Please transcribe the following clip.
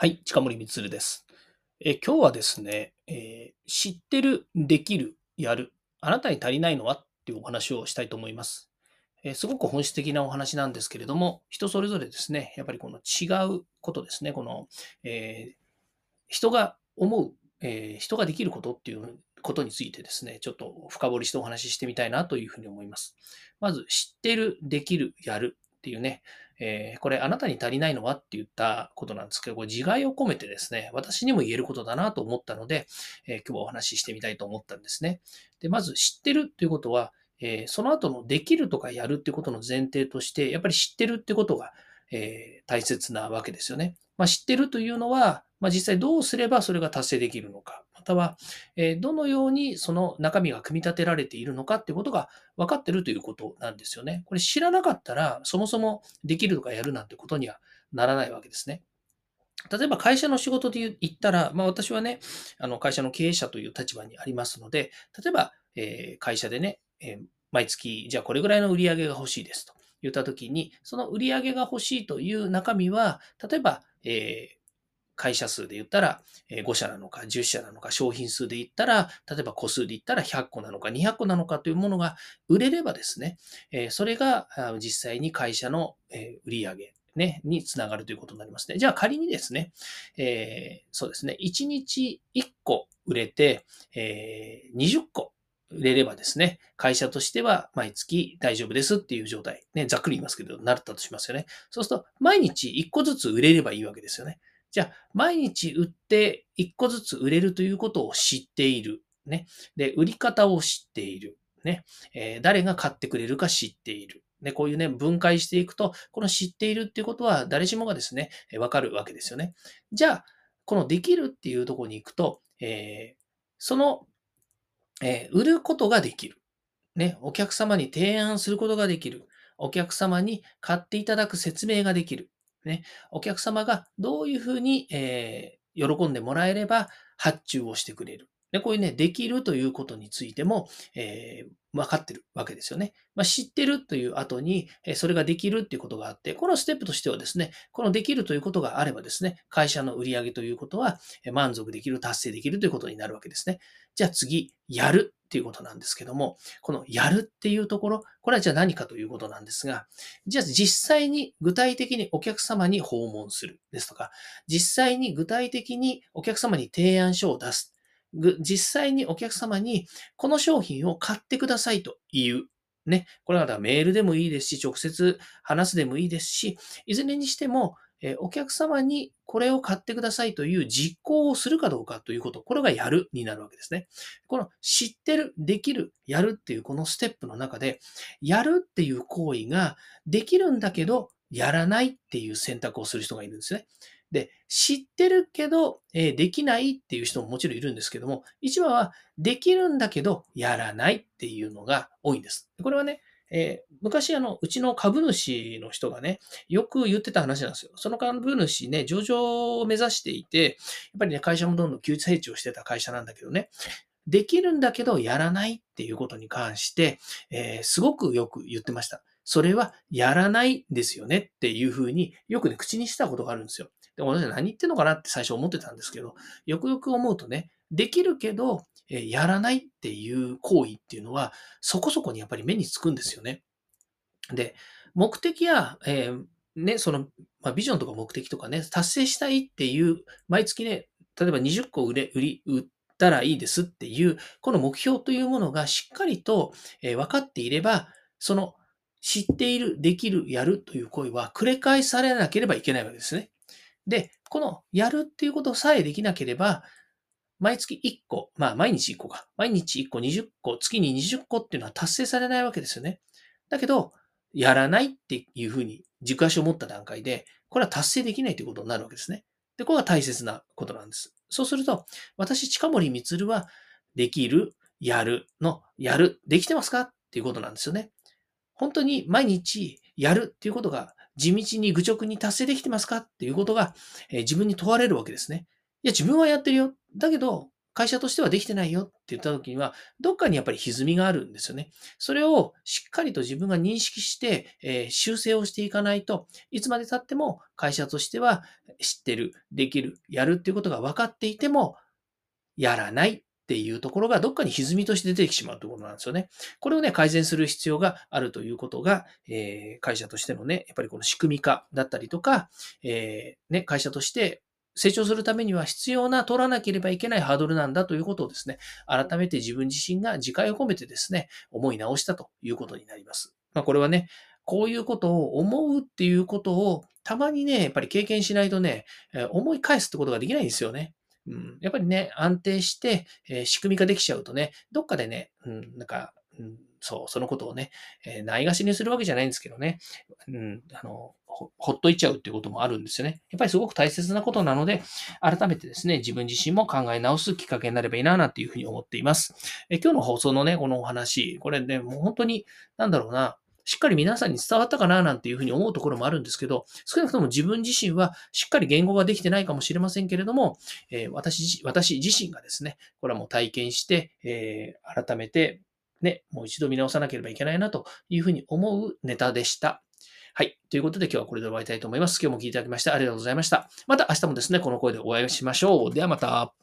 はい、近森光です。今日はですね、知ってる、できる、やる、あなたに足りないのはっていうお話をしたいと思います。すごく本質的なお話なんですけれども、人それぞれですね、やっぱりこの違うことですね、この、えー人が思う、人ができることっていうことについてですね、ちょっと深掘りしてお話ししてみたいなというふうに思います。まず、知ってる、できる、やるっていうね、これあなたに足りないのはって言ったことなんですけど、これ自害を込めてですね、私にも言えることだなと思ったので、今日はお話ししてみたいと思ったんですね。で、まず知ってるっていうことは、その後のできるとかやるっていうことの前提として、やっぱり知ってるってことが、大切なわけですよね。知ってるというのは、実際どうすればそれが達成できるのか、または、どのようにその中身が組み立てられているのかっていうことが分かってるということなんですよね。これ知らなかったら、そもそもできるとかやるなんてことにはならないわけですね。例えば会社の仕事で言ったら、私はね、会社の経営者という立場にありますので、例えば、会社でね、毎月、じゃあこれぐらいの売り上げが欲しいですと言ったときに、その売り上げが欲しいという中身は、例えば、会社数で言ったら5社なのか10社なのか、商品数で言ったら、例えば個数で言ったら100個なのか200個なのかというものが売れればですね、それが実際に会社の売り上げにつながるということになりますね。じゃあ仮にですね、そうですね、1日1個売れて、20個売れればですね、会社としては毎月大丈夫ですっていう状態、ざっくり言いますけど、なったとしますよね。そうすると、毎日1個ずつ売れればいいわけですよね。じゃあ、毎日売って1個ずつ売れるということを知っている。で、売り方を知っている。誰が買ってくれるか知っている。こういうね、分解していくと、この知っているっていうことは誰しもがですね、わかるわけですよね。じゃあ、このできるっていうところに行くと、その、売ることができる。お客様に提案することができる。お客様に買っていただく説明ができる。お客様がどういうふうに、喜んでもらえれば発注をしてくれる。こういうね、できるということについても、分かってるわけですよね。知ってるという後に、それができるっていうことがあって、このステップとしてはですね、このできるということがあればですね、会社の売り上げということは満足できる、達成できるということになるわけですね。じゃあ次、やるっていうことなんですけども、このやるっていうところ、これはじゃあ何かということなんですが、じゃあ実際に具体的にお客様に訪問するですとか、実際に具体的にお客様に提案書を出す。実際にお客様にこの商品を買ってくださいと言う。これはメールでもいいですし、直接話すでもいいですし、いずれにしても、お客様にこれを買ってくださいという実行をするかどうかということ、これがやるになるわけですね。この知ってる、できる、やるっていうこのステップの中で、やるっていう行為ができるんだけど、やらないっていう選択をする人がいるんですね。で、知ってるけど、できないっていう人ももちろんいるんですけども、一番はできるんだけどやらないっていうのが多いんです。これはね、昔うちの株主の人がね、よく言ってた話なんですよ。その株主ね、上場を目指していて、やっぱりね、会社もどんどん急成長してた会社なんだけどね、できるんだけどやらないっていうことに関して、すごくよく言ってました。それはやらないですよねっていうふうによくね、口にしたことがあるんですよ。で、私は何言ってんのかなって最初思ってたんですけど、よくよく思うとね、できるけどやらないっていう行為っていうのはそこそこにやっぱり目につくんですよね。で、目的や、その、ビジョンとか目的とかね、達成したいっていう、毎月ね、例えば20個売ったらいいですっていう、この目標というものがしっかりと分かっていれば、その知っている、できる、やるという行為は繰り返されなければいけないわけですね。で、このやるっていうことさえできなければ、毎月1個、毎日1個か。毎日1個、20個、月に20個っていうのは達成されないわけですよね。だけど、やらないっていうふうに軸足を持った段階で、これは達成できないということになるわけですね。で、これが大切なことなんです。そうすると、私、近森光は、できる、やるの、やる、できてますかっていうことなんですよね。本当に毎日やるっていうことが、地道に愚直に達成できてますかっていうことが、自分に問われるわけですね。いや、自分はやってるよ。だけど、会社としてはできてないよって言った時には、どっかにやっぱり歪みがあるんですよね。それをしっかりと自分が認識して、修正をしていかないと、いつまで経っても会社としては知ってる、できる、やるっていうことが分かっていても、やらないっていうところがどっかに歪みとして出てきてしまうところなんですよね。これをね、改善する必要があるということが、会社としてのね、やっぱりこの仕組み化だったりとか、ね、会社として成長するためには必要な取らなければいけないハードルなんだということをですね、改めて自分自身が自戒を込めてですね、思い直したということになります。まあこれはね、こういうことを思うっていうことをたまにね、やっぱり経験しないとね、思い返すってことができないんですよね。うん、やっぱりね、安定して、仕組み化できちゃうとね、どっかでね、そのことをね、ないがしにするわけじゃないんですけどね、ほっといちゃうっていうこともあるんですよね。やっぱりすごく大切なことなので、改めてですね、自分自身も考え直すきっかけになればいいな、なんていうふうに思っています。今日の放送のね、このお話、これね、もう本当に、なんだろうな、しっかり皆さんに伝わったかななんていうふうに思うところもあるんですけど、少なくとも自分自身はしっかり言語ができてないかもしれませんけれども、私自身がですね、これはもう体験して、改めてね、もう一度見直さなければいけないなというふうに思うネタでした。はい。ということで今日はこれで終わりたいと思います。今日も聞いていただきましてありがとうございました。また明日もですね、この声でお会いしましょう。ではまた。